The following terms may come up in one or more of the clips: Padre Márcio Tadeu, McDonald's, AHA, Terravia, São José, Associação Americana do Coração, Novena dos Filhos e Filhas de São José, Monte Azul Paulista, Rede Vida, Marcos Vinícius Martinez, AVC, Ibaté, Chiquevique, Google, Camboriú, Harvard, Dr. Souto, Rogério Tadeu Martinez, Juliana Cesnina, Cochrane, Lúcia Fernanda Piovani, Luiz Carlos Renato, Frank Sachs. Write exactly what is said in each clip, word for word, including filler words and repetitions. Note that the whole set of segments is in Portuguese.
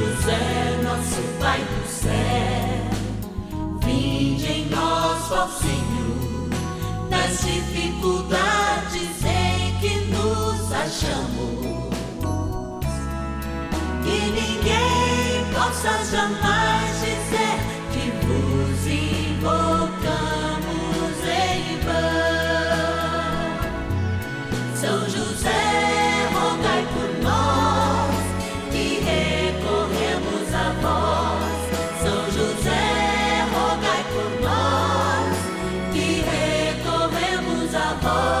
José, nosso Pai do céu, vinde em nós, ó Senhor, nas dificuldades em que nos achamos, que ninguém possa jamais dizer que vos invocamos em vão. São José, rogai por nós, que recorremos a vós. São José, rogai por nós, que recorremos a vós.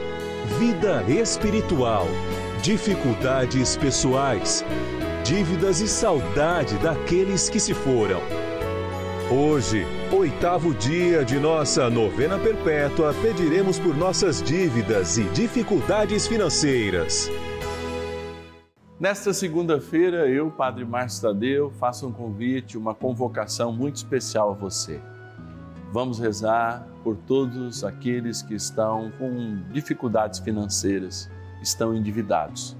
vida espiritual, dificuldades pessoais, dívidas e saudade daqueles que se foram. Hoje, oitavo dia de nossa novena perpétua, pediremos por nossas dívidas e dificuldades financeiras. Nesta segunda-feira, eu, Padre Márcio Tadeu, faço um convite, uma convocação muito especial a você. Vamos rezar por todos aqueles que estão com dificuldades financeiras, estão endividados.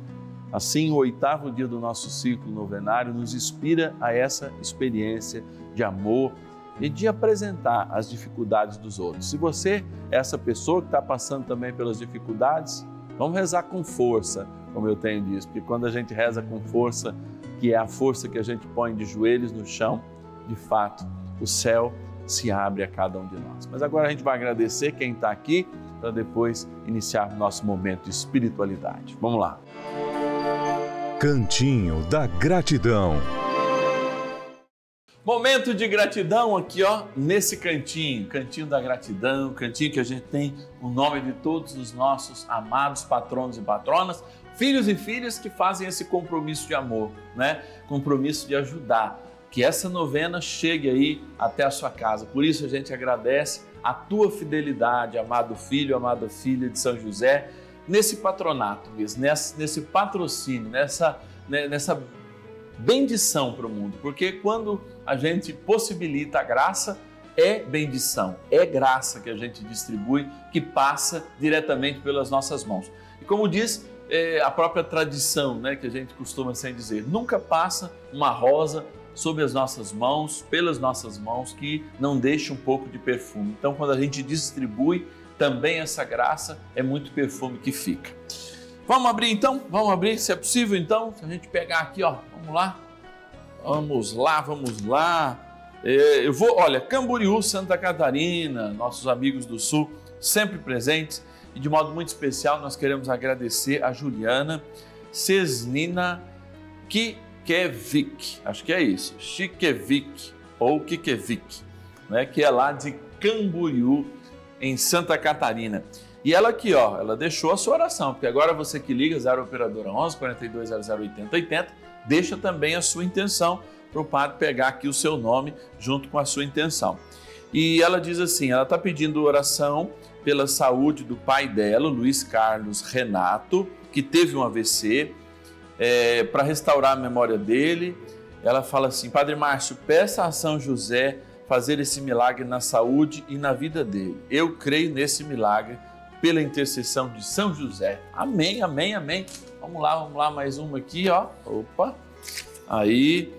Assim, o oitavo dia do nosso ciclo novenário nos inspira a essa experiência de amor e de apresentar as dificuldades dos outros. Se você é essa pessoa que está passando também pelas dificuldades, vamos rezar com força, como eu tenho dito, porque quando a gente reza com força, que é a força que a gente põe de joelhos no chão, de fato, o céu se abre a cada um de nós. Mas agora a gente vai agradecer quem está aqui para depois iniciar nosso momento de espiritualidade. Vamos lá. Cantinho da Gratidão. Momento de gratidão aqui, ó, nesse cantinho. Cantinho da Gratidão, cantinho que a gente tem o nome de todos os nossos amados patronos e patronas, filhos e filhas que fazem esse compromisso de amor, né? Compromisso de ajudar. Que essa novena chegue aí até a sua casa. Por isso a gente agradece a tua fidelidade, amado filho, amada filha de São José, nesse patronato mesmo, nesse, nesse patrocínio, nessa, nessa bendição para o mundo. Porque quando a gente possibilita a graça, é bendição, é graça que a gente distribui, que passa diretamente pelas nossas mãos. E como diz é, a própria tradição, né, que a gente costuma sempre dizer, nunca passa uma rosa sobre as nossas mãos, pelas nossas mãos, que não deixa um pouco de perfume. Então, quando a gente distribui também essa graça, é muito perfume que fica. Vamos abrir então? Vamos abrir, se é possível então, se a gente pegar aqui, ó, vamos lá, vamos lá, vamos lá. Eu vou, olha, Camboriú, Santa Catarina, nossos amigos do Sul, sempre presentes, e de modo muito especial nós queremos agradecer a Juliana Cesnina, que Chiquevique, acho que é isso, Chiquevique ou Chiquevique, né, que é lá de Camboriú, em Santa Catarina. E ela aqui, ó, ela deixou a sua oração, porque agora você que liga, zero operadora onze, quarenta e dois, zero zero, oitenta, oitenta, deixa também a sua intenção para o padre pegar aqui o seu nome junto com a sua intenção. E ela diz assim, ela está pedindo oração pela saúde do pai dela, Luiz Carlos Renato, que teve um A V C, É, para restaurar a memória dele. Ela fala assim, Padre Márcio, peça a São José fazer esse milagre na saúde e na vida dele. Eu creio nesse milagre pela intercessão de São José. Amém, amém, amém. Vamos lá, vamos lá, mais uma aqui, ó. Opa, aí,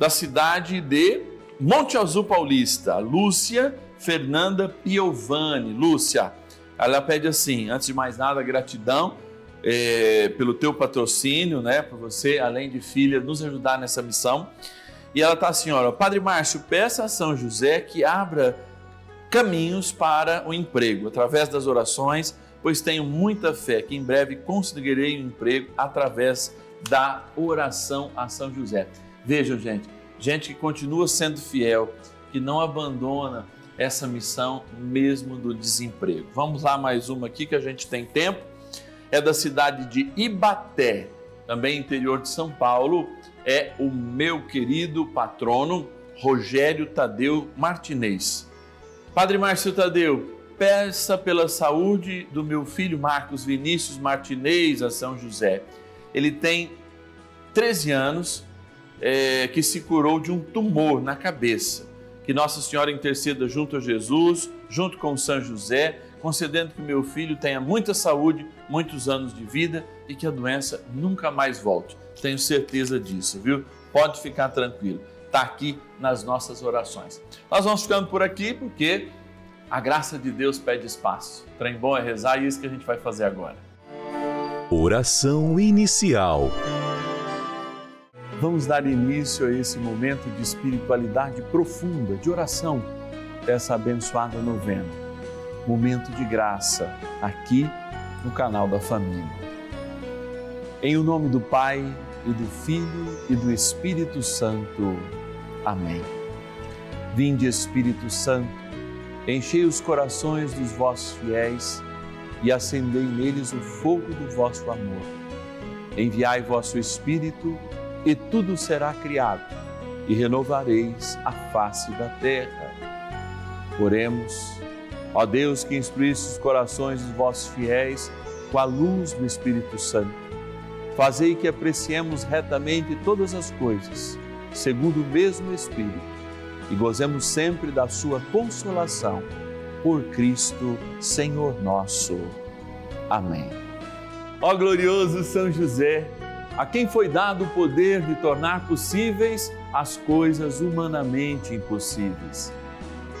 da cidade de Monte Azul Paulista, Lúcia Fernanda Piovani. Lúcia, ela pede assim, antes de mais nada, gratidão, É, pelo teu patrocínio, né, para você, além de filha, nos ajudar nessa missão. E ela está assim, olha, Padre Márcio, peça a São José que abra caminhos para o emprego, através das orações, pois tenho muita fé que em breve conseguirei um emprego através da oração a São José. Vejam, gente, gente que continua sendo fiel, que não abandona, essa missão mesmo do desemprego. Vamos lá, mais uma aqui que a gente tem tempo. É da cidade de Ibaté, também interior de São Paulo. É o meu querido patrono, Rogério Tadeu Martinez. Padre Márcio Tadeu, peça pela saúde do meu filho Marcos Vinícius Martinez a São José. Ele tem treze anos, é, que se curou de um tumor na cabeça. Que Nossa Senhora interceda junto a Jesus, junto com São José, concedendo que meu filho tenha muita saúde, muitos anos de vida e que a doença nunca mais volte. Tenho certeza disso, viu? Pode ficar tranquilo. Está aqui nas nossas orações. Nós vamos ficando por aqui porque a graça de Deus pede espaço. Trem bom é rezar e é isso que a gente vai fazer agora. Oração inicial. Vamos dar início a esse momento de espiritualidade profunda, de oração dessa abençoada novena. Momento de graça, aqui no canal da família. Em o nome do Pai, e do Filho, e do Espírito Santo. Amém. Vinde, Espírito Santo, enchei os corações dos vossos fiéis e acendei neles o fogo do vosso amor. Enviai vosso Espírito e tudo será criado e renovareis a face da terra. Oremos. Ó Deus, que instruísse os corações dos vossos fiéis com a luz do Espírito Santo, fazei que apreciemos retamente todas as coisas, segundo o mesmo Espírito, e gozemos sempre da sua consolação, por Cristo, Senhor nosso. Amém. Ó glorioso São José, a quem foi dado o poder de tornar possíveis as coisas humanamente impossíveis,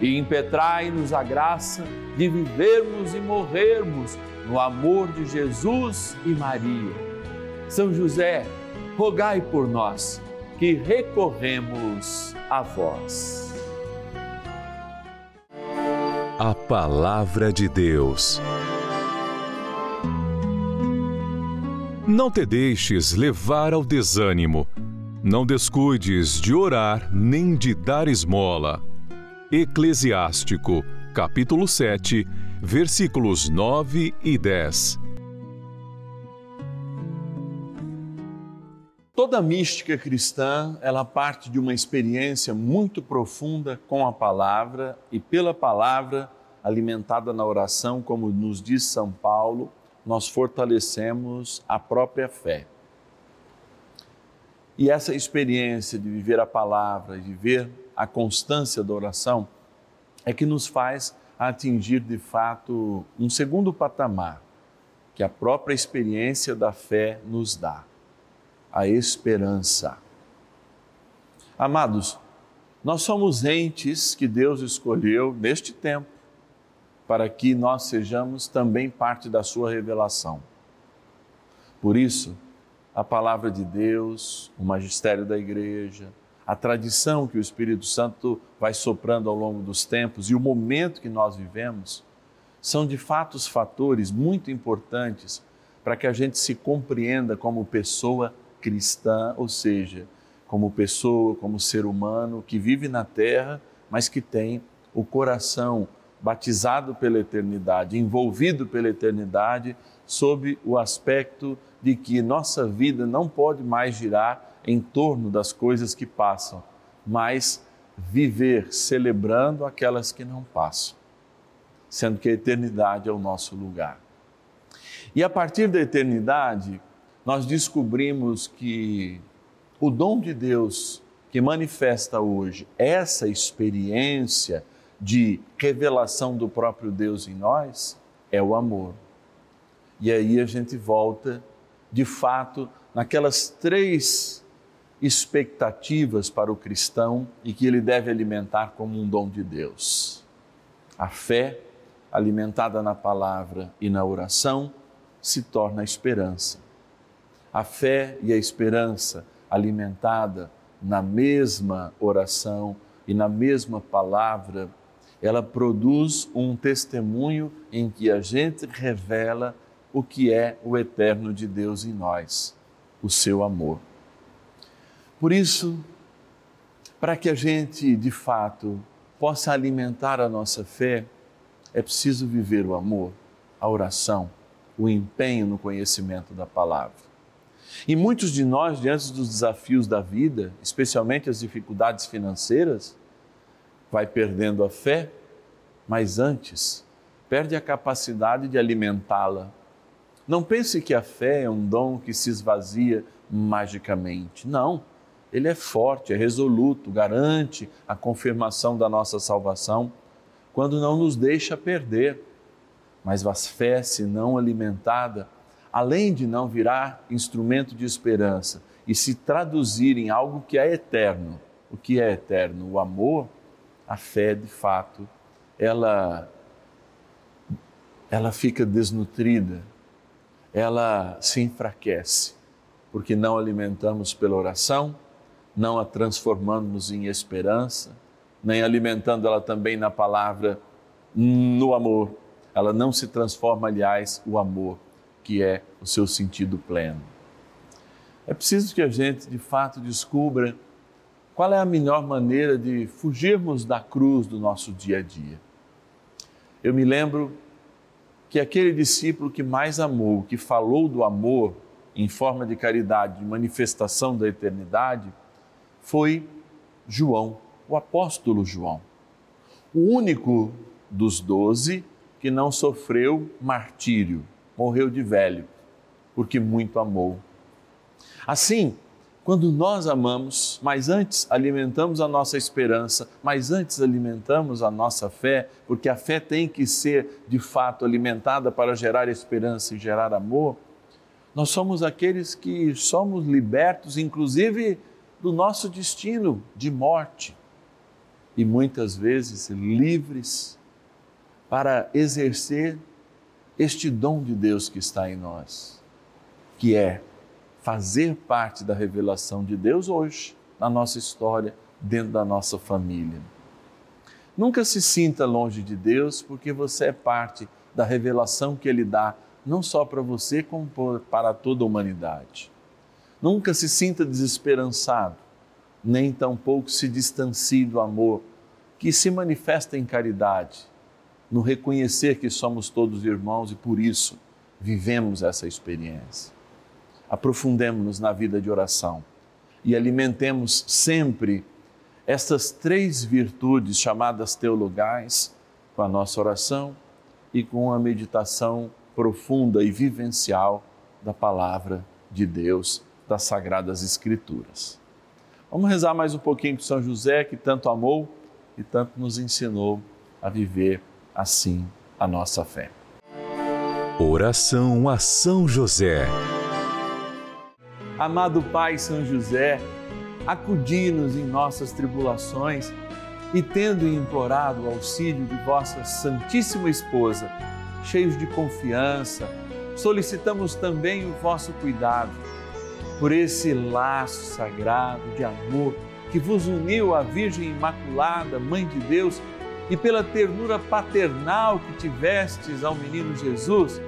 e impetrai-nos a graça de vivermos e morrermos no amor de Jesus e Maria. São José, rogai por nós, que recorremos a vós. A Palavra de Deus. Não te deixes levar ao desânimo. Não descuides de orar nem de dar esmola. Eclesiástico, capítulo sete, versículos nove e dez. Toda mística cristã, ela parte de uma experiência muito profunda com a palavra e pela palavra alimentada na oração, como nos diz São Paulo, nós fortalecemos a própria fé. E essa experiência de viver a palavra, de viver a constância da oração, é que nos faz atingir, de fato, um segundo patamar, que a própria experiência da fé nos dá, a esperança. Amados, nós somos entes que Deus escolheu neste tempo, para que nós sejamos também parte da sua revelação. Por isso, a palavra de Deus, o magistério da Igreja, a tradição que o Espírito Santo vai soprando ao longo dos tempos e o momento que nós vivemos são de fato os fatores muito importantes para que a gente se compreenda como pessoa cristã, ou seja, como pessoa, como ser humano que vive na terra, mas que tem o coração batizado pela eternidade, envolvido pela eternidade, sob o aspecto de que nossa vida não pode mais girar em torno das coisas que passam, mas viver celebrando aquelas que não passam, sendo que a eternidade é o nosso lugar. E a partir da eternidade, nós descobrimos que o dom de Deus que manifesta hoje essa experiência de revelação do próprio Deus em nós é o amor. E aí a gente volta, de fato, naquelas três expectativas para o cristão e que ele deve alimentar como um dom de Deus. A fé, alimentada na palavra e na oração, se torna a esperança. A fé e a esperança, alimentada na mesma oração e na mesma palavra, ela produz um testemunho em que a gente revela o que é o eterno de Deus em nós, o seu amor. Por isso, para que a gente, de fato, possa alimentar a nossa fé, é preciso viver o amor, a oração, o empenho no conhecimento da palavra. E muitos de nós, diante dos desafios da vida, especialmente as dificuldades financeiras, vai perdendo a fé, mas antes, perde a capacidade de alimentá-la. Não pense que a fé é um dom que se esvazia magicamente. Não, ele é forte, é resoluto, garante a confirmação da nossa salvação, quando não nos deixa perder. Mas a fé, se não alimentada, além de não virar instrumento de esperança e se traduzir em algo que é eterno, o que é eterno, o amor, a fé, de fato, ela, ela fica desnutrida, ela se enfraquece, porque não alimentamos pela oração, não a transformamos em esperança, nem alimentando ela também na palavra, no amor. Ela não se transforma, aliás, o amor, que é o seu sentido pleno. É preciso que a gente, de fato, descubra qual é a melhor maneira de fugirmos da cruz do nosso dia a dia. Eu me lembro que aquele discípulo que mais amou, que falou do amor em forma de caridade, de manifestação da eternidade, foi João, o apóstolo João. O único dos doze que não sofreu martírio. Morreu de velho, porque muito amou. Assim, quando nós amamos, mas antes alimentamos a nossa esperança, mas antes alimentamos a nossa fé, porque a fé tem que ser, de fato, alimentada para gerar esperança e gerar amor, nós somos aqueles que somos libertos, inclusive, do nosso destino de morte. E muitas vezes livres para exercer este dom de Deus que está em nós, que é fazer parte da revelação de Deus hoje, na nossa história, dentro da nossa família. Nunca se sinta longe de Deus, porque você é parte da revelação que Ele dá, não só para você, como para toda a humanidade. Nunca se sinta desesperançado, nem tampouco se distancie do amor, que se manifesta em caridade, no reconhecer que somos todos irmãos e, por isso, vivemos essa experiência. Aprofundemos-nos na vida de oração e alimentemos sempre estas três virtudes chamadas teologais com a nossa oração e com a meditação profunda e vivencial da Palavra de Deus, das Sagradas Escrituras. Vamos rezar mais um pouquinho com São José, que tanto amou e tanto nos ensinou a viver assim a nossa fé. Oração a São José. Amado Pai São José, acudi-nos em nossas tribulações e, tendo implorado o auxílio de vossa Santíssima Esposa, cheios de confiança, solicitamos também o vosso cuidado por esse laço sagrado de amor que vos uniu à Virgem Imaculada, Mãe de Deus, e pela ternura paternal que tivestes ao menino Jesus,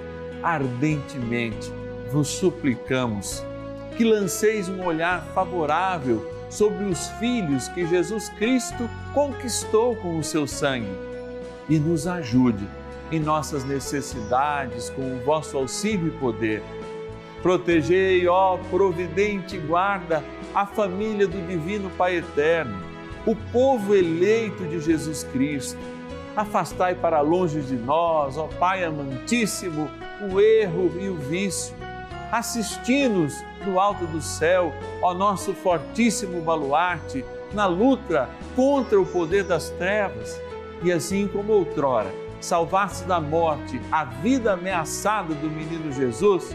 ardentemente vos suplicamos que lanceis um olhar favorável sobre os filhos que Jesus Cristo conquistou com o seu sangue e nos ajude em nossas necessidades com o vosso auxílio e poder. Protegei, ó providente guarda, a família do Divino Pai Eterno, o povo eleito de Jesus Cristo. Afastai para longe de nós, ó Pai amantíssimo, o erro e o vício. Assisti-nos do alto do céu, ó nosso fortíssimo baluarte, na luta contra o poder das trevas. E assim como outrora salvaste da morte a vida ameaçada do menino Jesus,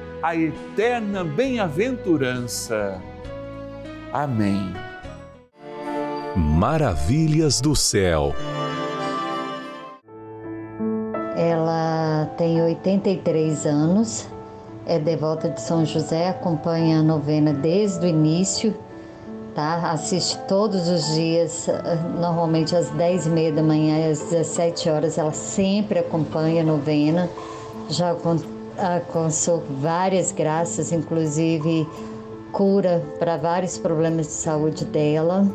a eterna bem-aventurança. Amém. Maravilhas do céu. Ela tem oitenta e três anos, é devota de São José, acompanha a novena desde o início, tá? Assiste todos os dias, normalmente às dez e meia da manhã e às dezessete horas, ela sempre acompanha a novena. Já alcançou várias graças, inclusive cura para vários problemas de saúde dela.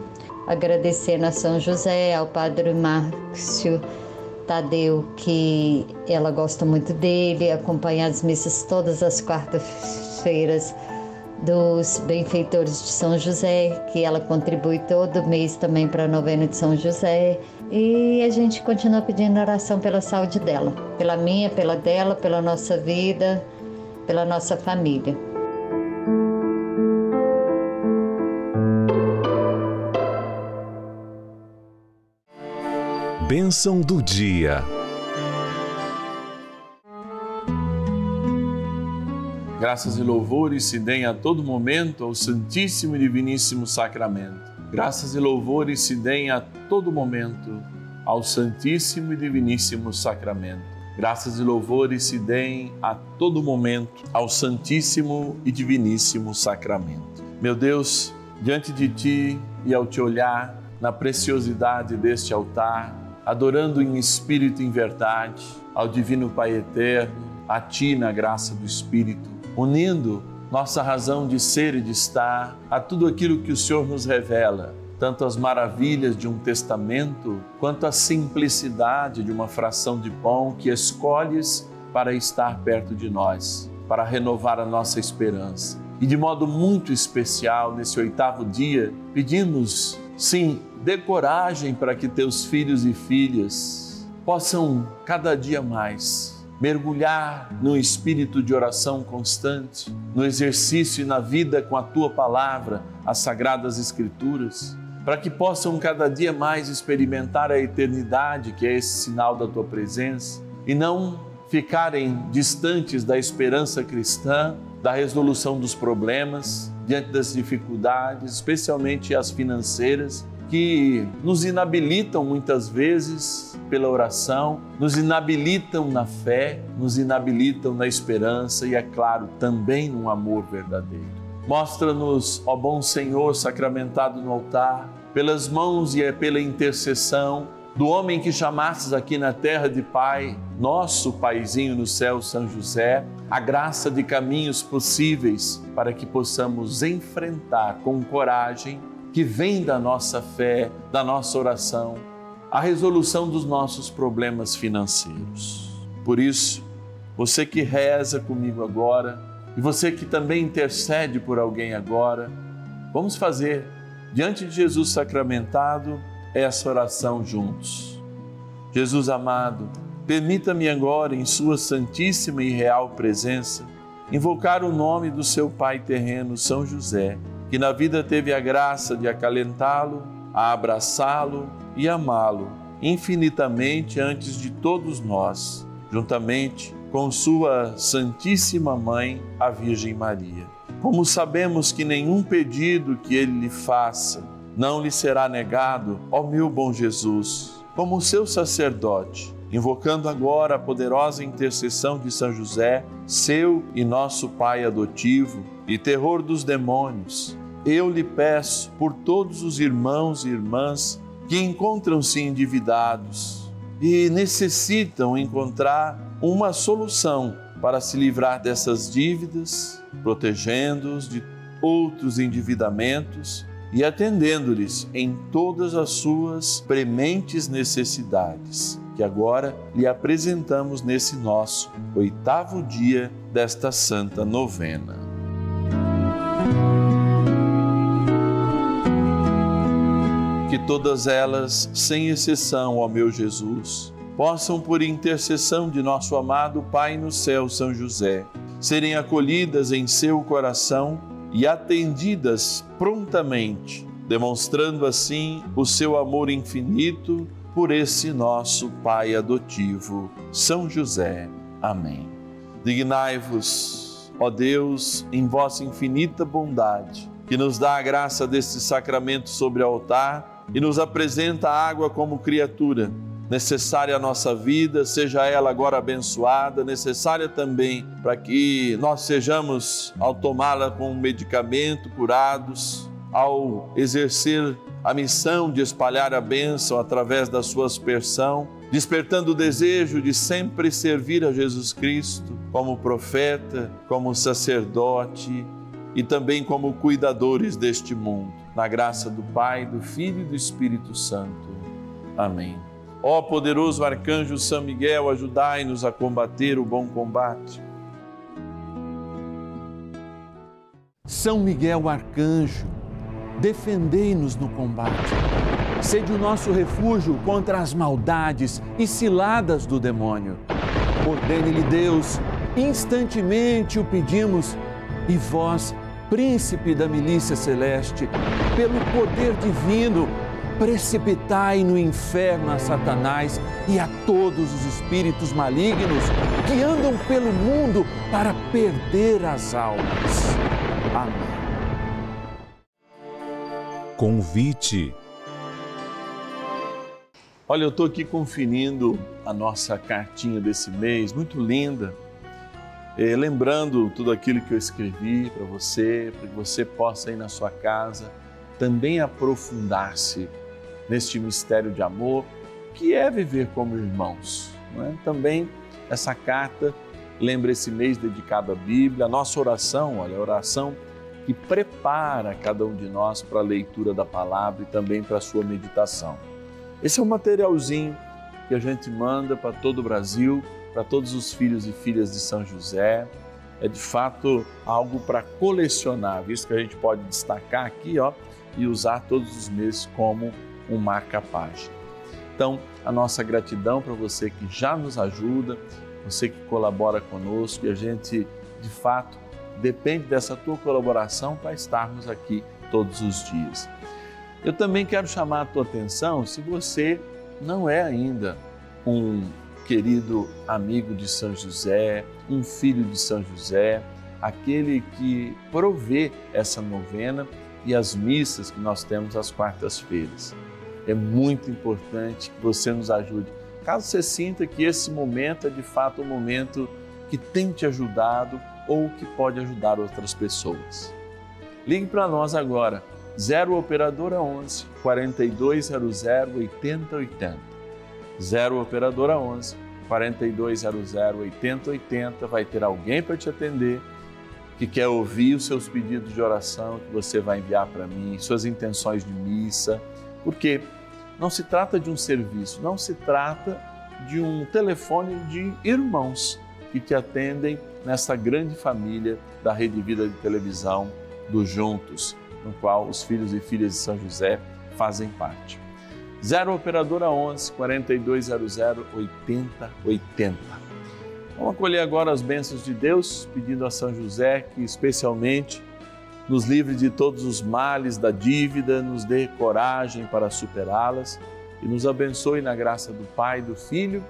Agradecendo a São José, ao Padre Márcio Tadeu, que ela gosta muito dele, acompanha as missas todas as quartas-feiras dos benfeitores de São José, que ela contribui todo mês também para a novena de São José. E a gente continua pedindo oração pela saúde dela, pela minha, pela dela, pela nossa vida, pela nossa família. Bênção do dia. Graças e louvores se deem a todo momento ao Santíssimo e Diviníssimo Sacramento. Graças e louvores se deem a todo momento ao Santíssimo e Diviníssimo Sacramento. Graças e louvores se deem a todo momento ao Santíssimo e Diviníssimo Sacramento. Meu Deus, diante de Ti e ao Te olhar na preciosidade deste altar, adorando em espírito e em verdade ao Divino Pai Eterno, a Ti na graça do Espírito, unindo nossa razão de ser e de estar a tudo aquilo que o Senhor nos revela, tanto as maravilhas de um testamento, quanto a simplicidade de uma fração de pão que escolhes para estar perto de nós, para renovar a nossa esperança. E de modo muito especial, nesse oitavo dia, pedimos, sim, dê coragem para que Teus filhos e filhas possam, cada dia mais, mergulhar no espírito de oração constante, no exercício e na vida com a Tua Palavra, as Sagradas Escrituras, para que possam, cada dia mais, experimentar a eternidade, que é esse sinal da Tua presença, e não ficarem distantes da esperança cristã, da resolução dos problemas, diante das dificuldades, especialmente as financeiras, que nos inabilitam muitas vezes pela oração, nos inabilitam na fé, nos inabilitam na esperança e, é claro, também no amor verdadeiro. Mostra-nos, ó bom Senhor, sacramentado no altar, pelas mãos e pela intercessão do homem que chamastes aqui na terra de Pai, nosso paizinho no céu, São José, a graça de caminhos possíveis para que possamos enfrentar com coragem que vem da nossa fé, da nossa oração, a resolução dos nossos problemas financeiros. Por isso, você que reza comigo agora e você que também intercede por alguém agora, vamos fazer, diante de Jesus sacramentado, essa oração juntos. Jesus amado, permita-me agora, em Sua santíssima e real presença, invocar o nome do seu Pai terreno, São José, que na vida teve a graça de acalentá-lo, a abraçá-lo e amá-lo infinitamente antes de todos nós, juntamente com sua Santíssima Mãe, a Virgem Maria. Como sabemos que nenhum pedido que ele lhe faça não lhe será negado, ó meu bom Jesus, como seu sacerdote, invocando agora a poderosa intercessão de São José, seu e nosso Pai adotivo e terror dos demônios, eu lhe peço por todos os irmãos e irmãs que encontram-se endividados e necessitam encontrar uma solução para se livrar dessas dívidas, protegendo-os de outros endividamentos e atendendo-lhes em todas as suas prementes necessidades, que agora lhe apresentamos nesse nosso oitavo dia desta Santa Novena. Que todas elas, sem exceção, ó meu Jesus, possam, por intercessão de nosso amado Pai no céu, São José, serem acolhidas em seu coração e atendidas prontamente, demonstrando assim o seu amor infinito por esse nosso Pai adotivo, São José. Amém. Dignai-vos, ó Deus, em vossa infinita bondade, que nos dá a graça deste sacramento sobre o altar e nos apresenta a água como criatura, necessária à nossa vida, seja ela agora abençoada, necessária também para que nós sejamos, ao tomá-la com um medicamento, curados, ao exercer a missão de espalhar a bênção através da sua aspersão, despertando o desejo de sempre servir a Jesus Cristo como profeta, como sacerdote e também como cuidadores deste mundo, na graça do Pai, do Filho e do Espírito Santo. Amém. Ó poderoso arcanjo São Miguel, ajudai-nos a combater o bom combate. São Miguel arcanjo, defendei-nos no combate. Sede o nosso refúgio contra as maldades e ciladas do demônio. Ordene-lhe Deus, instantemente o pedimos, e vós, príncipe da milícia celeste, pelo poder divino, precipitai no inferno a Satanás e a todos os espíritos malignos que andam pelo mundo para perder as almas. Amém. Convite. Olha, eu estou aqui conferindo a nossa cartinha desse mês, muito linda. Eh, lembrando tudo aquilo que eu escrevi para você, para que você possa ir na sua casa também aprofundar-se neste mistério de amor, que é viver como irmãos, não é? Também essa carta, lembra esse mês dedicado à Bíblia, a nossa oração, olha, a oração que prepara cada um de nós para a leitura da palavra e também para a sua meditação. Esse é um materialzinho que a gente manda para todo o Brasil, para todos os filhos e filhas de São José. É de fato algo para colecionar, visto que a gente pode destacar aqui, ó, e usar todos os meses como um marca-página. Então, a nossa gratidão para você que já nos ajuda, você que colabora conosco, e a gente, de fato, depende dessa tua colaboração para estarmos aqui todos os dias. Eu também quero chamar a tua atenção, se você não é ainda um querido amigo de São José, um filho de São José, aquele que provê essa novena e as missas que nós temos às quartas-feiras. É muito importante que você nos ajude. Caso você sinta que esse momento é de fato um momento que tem te ajudado ou que pode ajudar outras pessoas. Ligue para nós agora, zero operadora onze, quarenta e dois zero zero, oitenta e oitenta. zero operadora onze, quarenta e dois zero zero, oitenta e oitenta. Vai ter alguém para te atender, que quer ouvir os seus pedidos de oração que você vai enviar para mim, suas intenções de missa, porque não se trata de um serviço, não se trata de um telefone de irmãos que te atendem nessa grande família da Rede Vida de televisão do Juntos, no qual os filhos e filhas de São José fazem parte. zero operadora onze, quarenta e dois zero zero, oitenta e oitenta. Vamos acolher agora as bênçãos de Deus, pedindo a São José que especialmente nos livre de todos os males da dívida, nos dê coragem para superá-las e nos abençoe na graça do Pai, do Filho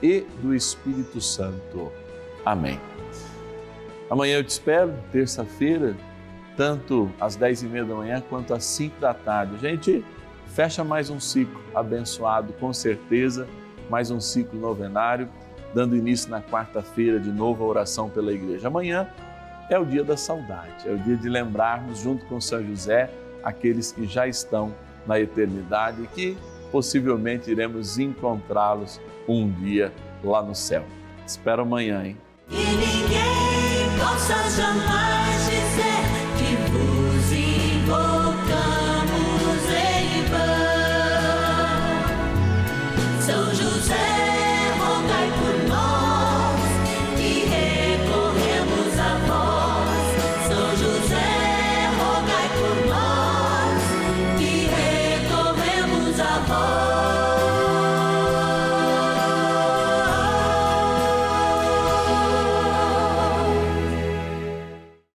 e do Espírito Santo. Amém. Amanhã eu te espero, terça-feira, tanto às dez e meia da manhã quanto às cinco da tarde. Gente, fecha mais um ciclo abençoado, com certeza, mais um ciclo novenário, dando início na quarta-feira de novo a oração pela igreja. Amanhã é o dia da saudade, é o dia de lembrarmos junto com São José aqueles que já estão na eternidade e que possivelmente iremos encontrá-los um dia lá no céu. Te espero amanhã, hein? E ninguém possa jamais dizer que vos invocamos em vão. São